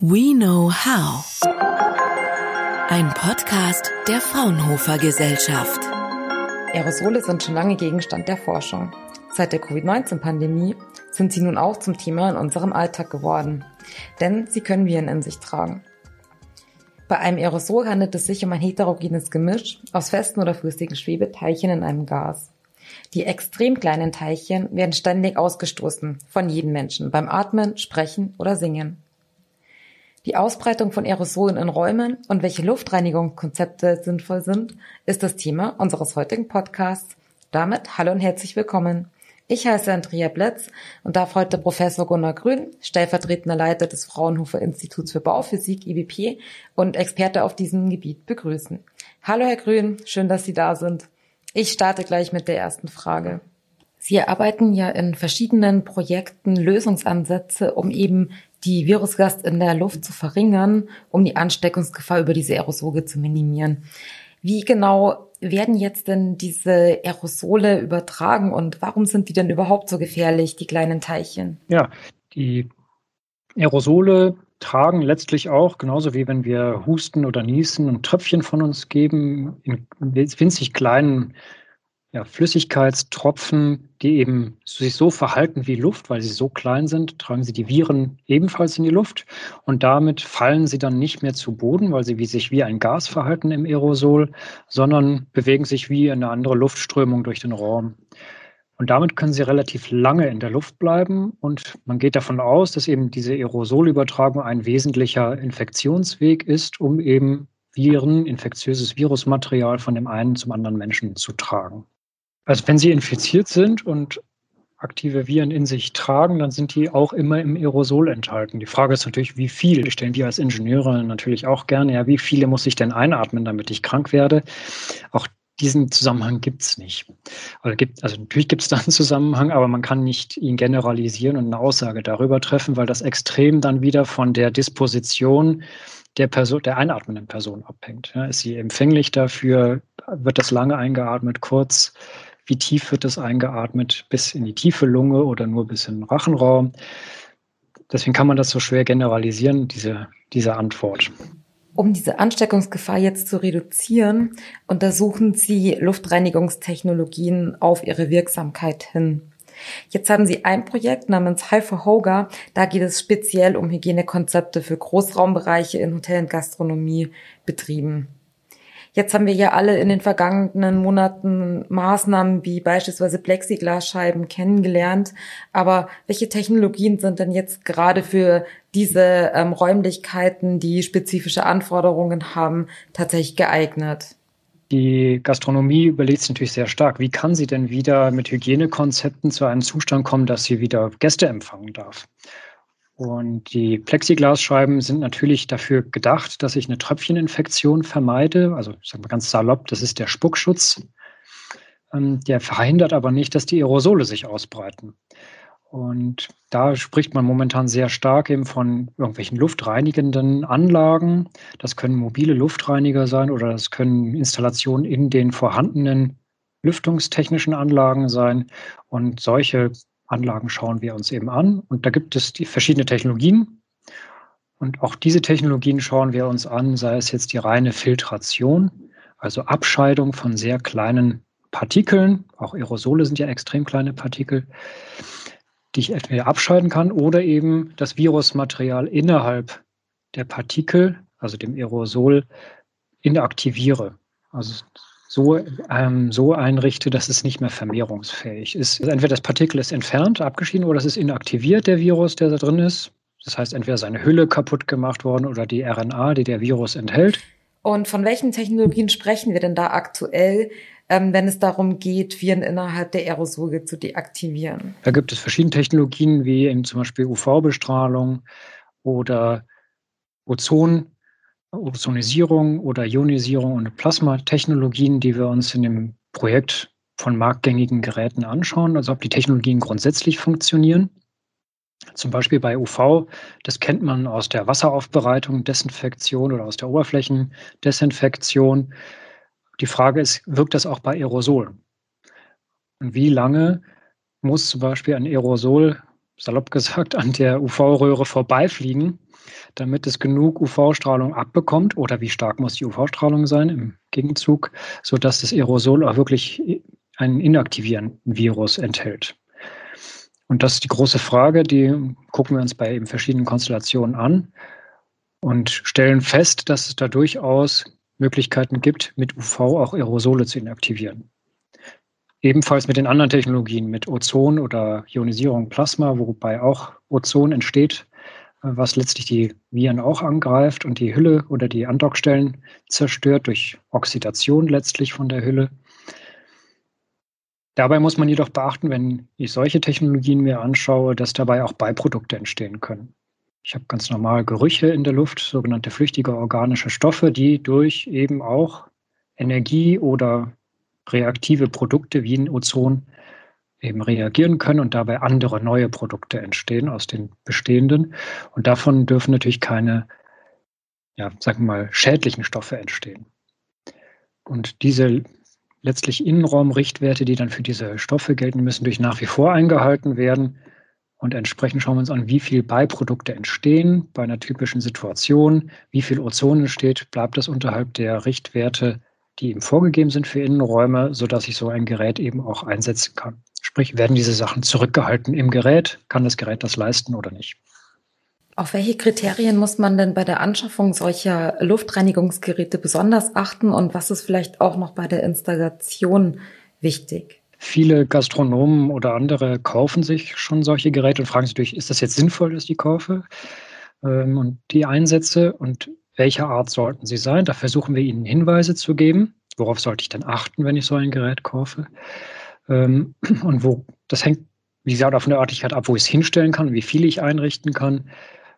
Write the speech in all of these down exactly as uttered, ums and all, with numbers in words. We Know How. Ein Podcast der Fraunhofer-Gesellschaft. Aerosole sind schon lange Gegenstand der Forschung. Seit der Covid neunzehn Pandemie sind sie nun auch zum Thema in unserem Alltag geworden. Denn sie können Viren in sich tragen. Bei einem Aerosol handelt es sich um ein heterogenes Gemisch aus festen oder flüssigen Schwebeteilchen in einem Gas. Die extrem kleinen Teilchen werden ständig ausgestoßen von jedem Menschen beim Atmen, Sprechen oder Singen. Die Ausbreitung von Aerosolen in Räumen und welche Luftreinigungskonzepte sinnvoll sind, ist das Thema unseres heutigen Podcasts. Damit hallo und herzlich willkommen. Ich heiße Andrea Blitz und darf heute Professor Gunnar Grün, stellvertretender Leiter des Fraunhofer-Instituts für Bauphysik, I B P, und Experte auf diesem Gebiet begrüßen. Hallo Herr Grün, schön, dass Sie da sind. Ich starte gleich mit der ersten Frage. Sie erarbeiten ja in verschiedenen Projekten Lösungsansätze, um eben die Virusgast in der Luft zu verringern, um die Ansteckungsgefahr über diese Aerosole zu minimieren. Wie genau werden jetzt denn diese Aerosole übertragen und warum sind die denn überhaupt so gefährlich, die kleinen Teilchen? Ja, die Aerosole tragen letztlich auch, genauso wie wenn wir husten oder niesen und Tröpfchen von uns geben, in winzig kleinen Ja, Flüssigkeitstropfen, die eben sich so verhalten wie Luft, weil sie so klein sind, tragen sie die Viren ebenfalls in die Luft und damit fallen sie dann nicht mehr zu Boden, weil sie wie sich wie ein Gas verhalten im Aerosol, sondern bewegen sich wie eine andere Luftströmung durch den Raum. Und damit können sie relativ lange in der Luft bleiben und man geht davon aus, dass eben diese Aerosolübertragung ein wesentlicher Infektionsweg ist, um eben Viren, infektiöses Virusmaterial von dem einen zum anderen Menschen zu tragen. Also wenn sie infiziert sind und aktive Viren in sich tragen, dann sind die auch immer im Aerosol enthalten. Die Frage ist natürlich, wie viel? Stellen wir als Ingenieure natürlich auch gerne, ja, wie viele muss ich denn einatmen, damit ich krank werde? Auch diesen Zusammenhang gibt es nicht. Also, gibt, also natürlich gibt es da einen Zusammenhang, aber man kann nicht ihn generalisieren und eine Aussage darüber treffen, weil das extrem dann wieder von der Disposition der Person, der einatmenden Person abhängt. Ja, ist sie empfänglich dafür? Wird das lange eingeatmet, kurz? Wie tief wird das eingeatmet? Bis in die tiefe Lunge oder nur bis in den Rachenraum? Deswegen kann man das so schwer generalisieren, diese, diese Antwort. Um diese Ansteckungsgefahr jetzt zu reduzieren, untersuchen Sie Luftreinigungstechnologien auf ihre Wirksamkeit hin. Jetzt haben Sie ein Projekt namens Hi four Hoga. Da geht es speziell um Hygienekonzepte für Großraumbereiche in Hotel- und Gastronomiebetrieben. Jetzt haben wir ja alle in den vergangenen Monaten Maßnahmen wie beispielsweise Plexiglasscheiben kennengelernt. Aber welche Technologien sind denn jetzt gerade für diese ähm, Räumlichkeiten, die spezifische Anforderungen haben, tatsächlich geeignet? Die Gastronomie überlegt es natürlich sehr stark. Wie kann sie denn wieder mit Hygienekonzepten zu einem Zustand kommen, dass sie wieder Gäste empfangen darf? Und die Plexiglasscheiben sind natürlich dafür gedacht, dass ich eine Tröpfcheninfektion vermeide. Also ich sage mal ganz salopp, das ist der Spuckschutz. Der verhindert aber nicht, dass die Aerosole sich ausbreiten. Und da spricht man momentan sehr stark eben von irgendwelchen luftreinigenden Anlagen. Das können mobile Luftreiniger sein oder das können Installationen in den vorhandenen lüftungstechnischen Anlagen sein. Und solche Anlagen schauen wir uns eben an und da gibt es die verschiedene Technologien und auch diese Technologien schauen wir uns an, sei es jetzt die reine Filtration, also Abscheidung von sehr kleinen Partikeln, auch Aerosole sind ja extrem kleine Partikel, die ich entweder abscheiden kann oder eben das Virusmaterial innerhalb der Partikel, also dem Aerosol, inaktiviere, also So, ähm, so einrichte, dass es nicht mehr vermehrungsfähig ist. Also entweder das Partikel ist entfernt, abgeschieden, oder es ist inaktiviert, der Virus, der da drin ist. Das heißt, entweder seine Hülle kaputt gemacht worden oder die R N A, die der Virus enthält. Und von welchen Technologien sprechen wir denn da aktuell, ähm, wenn es darum geht, Viren innerhalb der Aerosole zu deaktivieren? Da gibt es verschiedene Technologien, wie eben zum Beispiel U V-Bestrahlung oder Ozon. Ozonisierung oder Ionisierung und Plasmatechnologien, die wir uns in dem Projekt von marktgängigen Geräten anschauen, also ob die Technologien grundsätzlich funktionieren. Zum Beispiel bei U V, das kennt man aus der Wasseraufbereitung, Desinfektion oder aus der Oberflächendesinfektion. Die Frage ist, wirkt das auch bei Aerosolen? Und wie lange muss zum Beispiel ein Aerosol salopp gesagt, an der U V-Röhre vorbeifliegen, damit es genug U V-Strahlung abbekommt, oder wie stark muss die U V-Strahlung sein im Gegenzug, sodass das Aerosol auch wirklich einen inaktivierenden Virus enthält. Und das ist die große Frage, die gucken wir uns bei eben verschiedenen Konstellationen an und stellen fest, dass es da durchaus Möglichkeiten gibt, mit U V auch Aerosole zu inaktivieren. Ebenfalls mit den anderen Technologien, mit Ozon oder Ionisierung Plasma, wobei auch Ozon entsteht, was letztlich die Viren auch angreift und die Hülle oder die Andockstellen zerstört durch Oxidation letztlich von der Hülle. Dabei muss man jedoch beachten, wenn ich solche Technologien mir anschaue, dass dabei auch Beiprodukte entstehen können. Ich habe ganz normal Gerüche in der Luft, sogenannte flüchtige organische Stoffe, die durch eben auch Energie oder reaktive Produkte wie ein Ozon eben reagieren können und dabei andere neue Produkte entstehen aus den bestehenden. Und davon dürfen natürlich keine, ja, sagen wir mal, schädlichen Stoffe entstehen. Und diese letztlich Innenraumrichtwerte, die dann für diese Stoffe gelten, müssen durch nach wie vor eingehalten werden. Und entsprechend schauen wir uns an, wie viel Beiprodukte entstehen bei einer typischen Situation, wie viel Ozon entsteht, bleibt das unterhalb der Richtwerte, die eben vorgegeben sind für Innenräume, sodass ich so ein Gerät eben auch einsetzen kann. Sprich, werden diese Sachen zurückgehalten im Gerät? Kann das Gerät das leisten oder nicht? Auf welche Kriterien muss man denn bei der Anschaffung solcher Luftreinigungsgeräte besonders achten und was ist vielleicht auch noch bei der Installation wichtig? Viele Gastronomen oder andere kaufen sich schon solche Geräte und fragen sich durch, ist das jetzt sinnvoll, dass ich die kaufe und die einsetze und welcher Art sollten sie sein? Da versuchen wir Ihnen Hinweise zu geben. Worauf sollte ich denn achten, wenn ich so ein Gerät kaufe? Und wo, das hängt, wie gesagt, von der Örtlichkeit ab, wo ich es hinstellen kann, wie viele ich einrichten kann.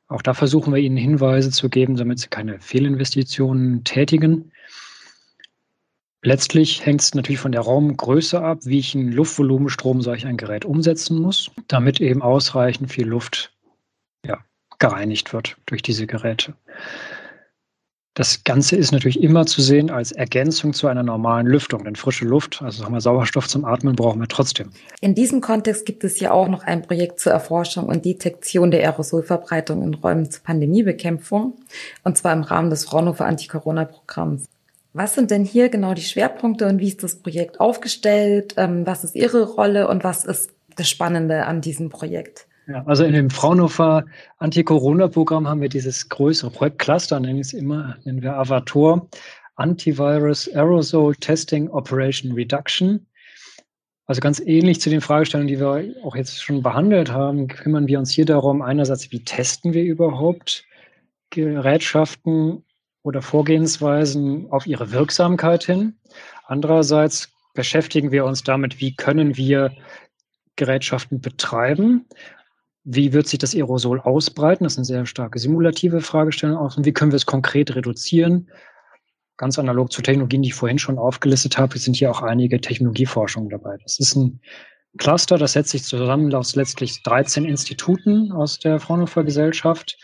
Auch da versuchen wir Ihnen Hinweise zu geben, damit Sie keine Fehlinvestitionen tätigen. Letztlich hängt es natürlich von der Raumgröße ab, wie ich einen Luftvolumenstrom solch ein Gerät umsetzen muss, damit eben ausreichend viel Luft, ja, gereinigt wird durch diese Geräte. Das Ganze ist natürlich immer zu sehen als Ergänzung zu einer normalen Lüftung, denn frische Luft, also sagen wir Sauerstoff zum Atmen, brauchen wir trotzdem. In diesem Kontext gibt es ja auch noch ein Projekt zur Erforschung und Detektion der Aerosolverbreitung in Räumen zur Pandemiebekämpfung, und zwar im Rahmen des Fraunhofer Anti-Corona-Programms. Was sind denn hier genau die Schwerpunkte und wie ist das Projekt aufgestellt? Was ist Ihre Rolle und was ist das Spannende an diesem Projekt? Ja, also in dem Fraunhofer Anti-Corona-Programm haben wir dieses größere Projektcluster, nennen es immer, nennen wir Avatar, Antivirus Aerosol Testing Operation Reduction. Also ganz ähnlich zu den Fragestellungen, die wir auch jetzt schon behandelt haben, kümmern wir uns hier darum, einerseits, wie testen wir überhaupt Gerätschaften oder Vorgehensweisen auf ihre Wirksamkeit hin. Andererseits beschäftigen wir uns damit, wie können wir Gerätschaften betreiben. Wie wird sich das Aerosol ausbreiten? Das ist eine sehr starke simulative Fragestellung. Und wie können wir es konkret reduzieren? Ganz analog zu Technologien, die ich vorhin schon aufgelistet habe, sind hier auch einige Technologieforschungen dabei. Das ist ein Cluster, das setzt sich zusammen aus letztlich dreizehn Instituten aus der Fraunhofer Gesellschaft,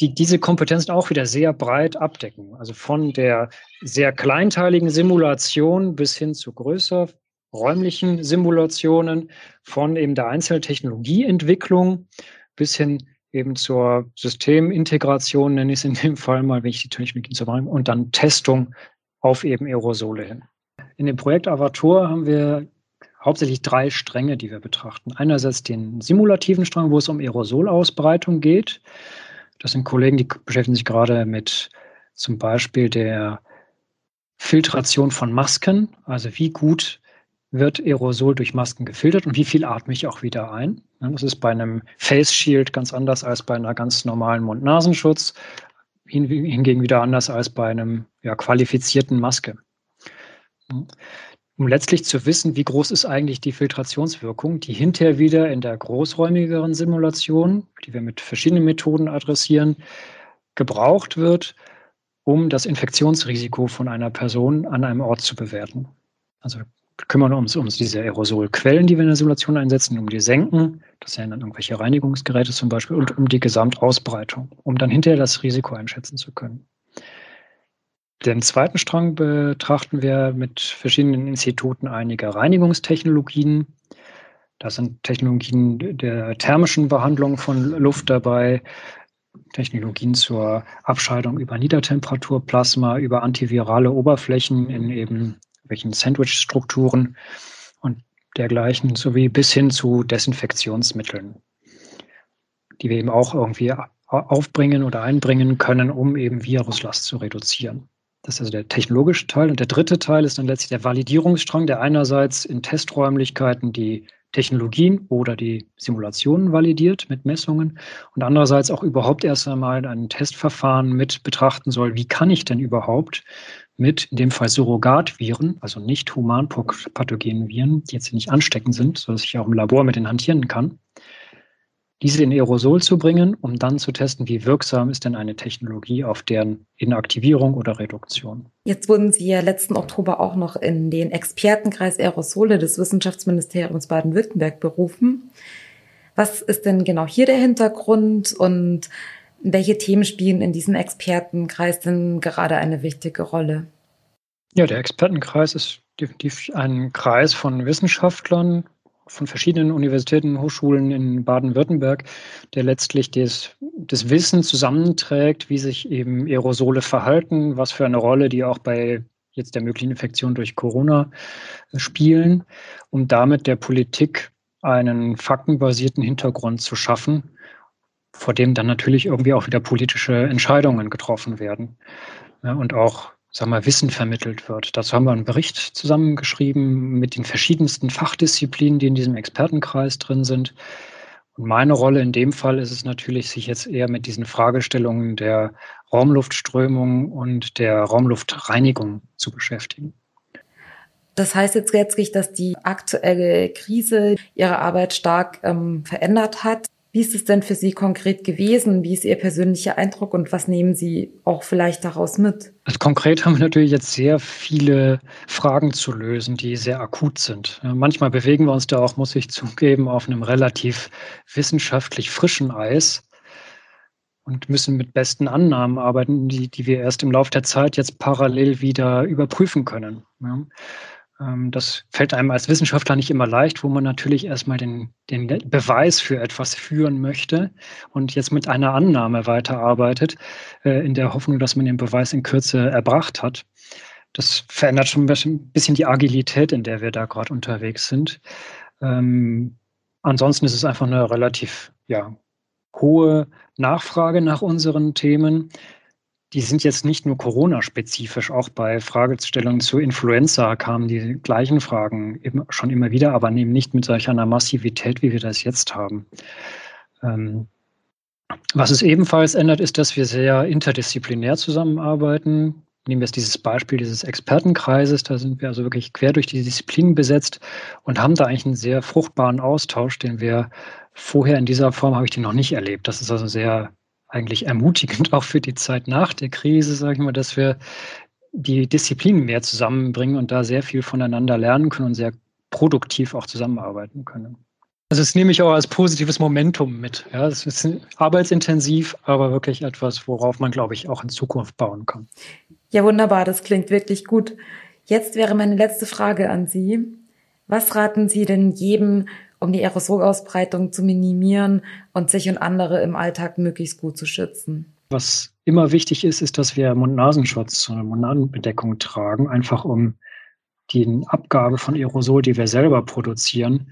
die diese Kompetenzen auch wieder sehr breit abdecken. Also von der sehr kleinteiligen Simulation bis hin zu größer räumlichen Simulationen, von eben der einzelnen Technologieentwicklung bis hin eben zur Systemintegration, nenne ich es in dem Fall mal, wenn ich die natürlich mit Ihnen zu machen, und dann Testung auf eben Aerosole hin. In dem Projekt Avatar haben wir hauptsächlich drei Stränge, die wir betrachten. Einerseits den simulativen Strang, wo es um Aerosolausbreitung geht. Das sind Kollegen, die beschäftigen sich gerade mit zum Beispiel der Filtration von Masken, also wie gut wird Aerosol durch Masken gefiltert und wie viel atme ich auch wieder ein. Das ist bei einem Face Shield ganz anders als bei einer ganz normalen Mund-Nasenschutz, hingegen wieder anders als bei einem ja, qualifizierten Maske. Um letztlich zu wissen, wie groß ist eigentlich die Filtrationswirkung, die hinterher wieder in der großräumigeren Simulation, die wir mit verschiedenen Methoden adressieren, gebraucht wird, um das Infektionsrisiko von einer Person an einem Ort zu bewerten. Also kümmern wir uns um diese Aerosolquellen, die wir in der Simulation einsetzen, um die Senken, das sind dann irgendwelche Reinigungsgeräte zum Beispiel, und um die Gesamtausbreitung, um dann hinterher das Risiko einschätzen zu können. Den zweiten Strang betrachten wir mit verschiedenen Instituten einige Reinigungstechnologien. Da sind Technologien der thermischen Behandlung von Luft dabei, Technologien zur Abscheidung über Niedertemperaturplasma, über antivirale Oberflächen in eben welchen Sandwich-Strukturen und dergleichen, sowie bis hin zu Desinfektionsmitteln, die wir eben auch irgendwie aufbringen oder einbringen können, um eben Viruslast zu reduzieren. Das ist also der technologische Teil. Und der dritte Teil ist dann letztlich der Validierungsstrang, der einerseits in Testräumlichkeiten die Technologien oder die Simulationen validiert mit Messungen und andererseits auch überhaupt erst einmal ein Testverfahren mit betrachten soll, wie kann ich denn überhaupt mit in dem Fall Surrogatviren, also nicht humanpathogenen Viren, die jetzt nicht ansteckend sind, sodass ich auch im Labor mit denen hantieren kann, diese in Aerosol zu bringen, um dann zu testen, wie wirksam ist denn eine Technologie auf deren Inaktivierung oder Reduktion. Jetzt wurden Sie ja letzten Oktober auch noch in den Expertenkreis Aerosole des Wissenschaftsministeriums Baden-Württemberg berufen. Was ist denn genau hier der Hintergrund und welche Themen spielen in diesem Expertenkreis denn gerade eine wichtige Rolle? Ja, der Expertenkreis ist definitiv ein Kreis von Wissenschaftlern, von verschiedenen Universitäten und Hochschulen in Baden-Württemberg, der letztlich das, das Wissen zusammenträgt, wie sich eben Aerosole verhalten, was für eine Rolle die auch bei jetzt der möglichen Infektion durch Corona spielen, um damit der Politik einen faktenbasierten Hintergrund zu schaffen, vor dem dann natürlich irgendwie auch wieder politische Entscheidungen getroffen werden und auch sagen wir, Wissen vermittelt wird. Dazu haben wir einen Bericht zusammengeschrieben mit den verschiedensten Fachdisziplinen, die in diesem Expertenkreis drin sind. Und meine Rolle in dem Fall ist es natürlich, sich jetzt eher mit diesen Fragestellungen der Raumluftströmung und der Raumluftreinigung zu beschäftigen. Das heißt jetzt letztlich, dass die aktuelle Krise Ihre Arbeit stark ähm, verändert hat. Wie ist es denn für Sie konkret gewesen? Wie ist Ihr persönlicher Eindruck und was nehmen Sie auch vielleicht daraus mit? Also konkret haben wir natürlich jetzt sehr viele Fragen zu lösen, die sehr akut sind. Manchmal bewegen wir uns da auch, muss ich zugeben, auf einem relativ wissenschaftlich frischen Eis und müssen mit besten Annahmen arbeiten, die, die wir erst im Laufe der Zeit jetzt parallel wieder überprüfen können. Ja. Das fällt einem als Wissenschaftler nicht immer leicht, wo man natürlich erstmal den, den Beweis für etwas führen möchte und jetzt mit einer Annahme weiterarbeitet, in der Hoffnung, dass man den Beweis in Kürze erbracht hat. Das verändert schon ein bisschen die Agilität, in der wir da gerade unterwegs sind. Ähm, ansonsten ist es einfach eine relativ ja, hohe Nachfrage nach unseren Themen. Die sind jetzt nicht nur Corona-spezifisch, auch bei Fragestellungen zu Influenza kamen die gleichen Fragen schon immer wieder, aber eben nicht mit solch einer Massivität, wie wir das jetzt haben. Ähm, was es ebenfalls ändert, ist, dass wir sehr interdisziplinär zusammenarbeiten. Nehmen wir jetzt dieses Beispiel dieses Expertenkreises, da sind wir also wirklich quer durch die Disziplinen besetzt und haben da eigentlich einen sehr fruchtbaren Austausch, den wir vorher in dieser Form, habe ich den noch nicht erlebt. Das ist also sehr eigentlich ermutigend auch für die Zeit nach der Krise, sage ich mal, dass wir die Disziplinen mehr zusammenbringen und da sehr viel voneinander lernen können und sehr produktiv auch zusammenarbeiten können. Also das nehme ich auch als positives Momentum mit. Ja, es ist arbeitsintensiv, aber wirklich etwas, worauf man, glaube ich, auch in Zukunft bauen kann. Ja, wunderbar, das klingt wirklich gut. Jetzt wäre meine letzte Frage an Sie. Was raten Sie denn jedem, um die Aerosolausbreitung zu minimieren und sich und andere im Alltag möglichst gut zu schützen? Was immer wichtig ist, ist, dass wir Mund-Nasen-Schutz, Mund-Nasen-Bedeckung tragen, einfach um die Abgabe von Aerosol, die wir selber produzieren,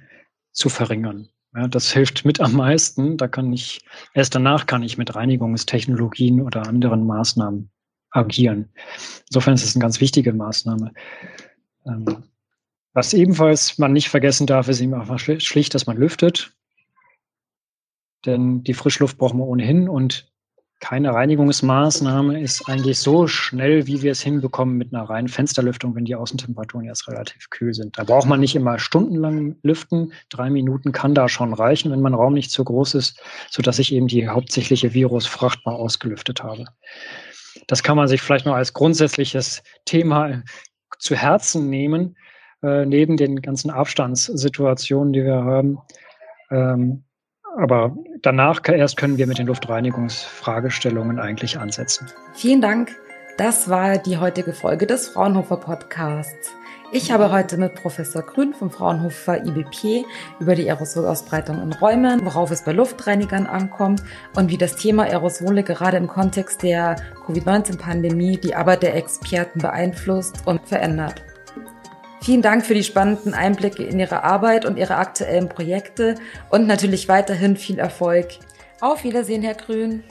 zu verringern. Ja, das hilft mit am meisten. Da kann ich, erst danach kann ich mit Reinigungstechnologien oder anderen Maßnahmen agieren. Insofern ist es eine ganz wichtige Maßnahme. Ähm, Was ebenfalls man nicht vergessen darf, ist eben einfach schlicht, dass man lüftet. Denn die Frischluft brauchen wir ohnehin und keine Reinigungsmaßnahme ist eigentlich so schnell, wie wir es hinbekommen mit einer reinen Fensterlüftung, wenn die Außentemperaturen jetzt relativ kühl sind. Da braucht man nicht immer stundenlang lüften. Drei Minuten kann da schon reichen, wenn mein Raum nicht so groß ist, sodass ich eben die hauptsächliche Virusfracht mal ausgelüftet habe. Das kann man sich vielleicht noch als grundsätzliches Thema zu Herzen nehmen. Neben den ganzen Abstandssituationen, die wir haben. Ähm, aber danach erst können wir mit den Luftreinigungsfragestellungen eigentlich ansetzen. Vielen Dank. Das war die heutige Folge des Fraunhofer Podcasts. Ich habe heute mit Professor Grün vom Fraunhofer I B P über die Aerosolausbreitung in Räumen, worauf es bei Luftreinigern ankommt und wie das Thema Aerosole gerade im Kontext der Covid neunzehn Pandemie die Arbeit der Experten beeinflusst und verändert. Vielen Dank für die spannenden Einblicke in Ihre Arbeit und Ihre aktuellen Projekte und natürlich weiterhin viel Erfolg. Auf Wiedersehen, Herr Grün.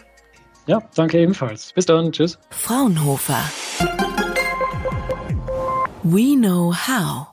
Ja, danke ebenfalls. Bis dann, tschüss. Fraunhofer. We know how.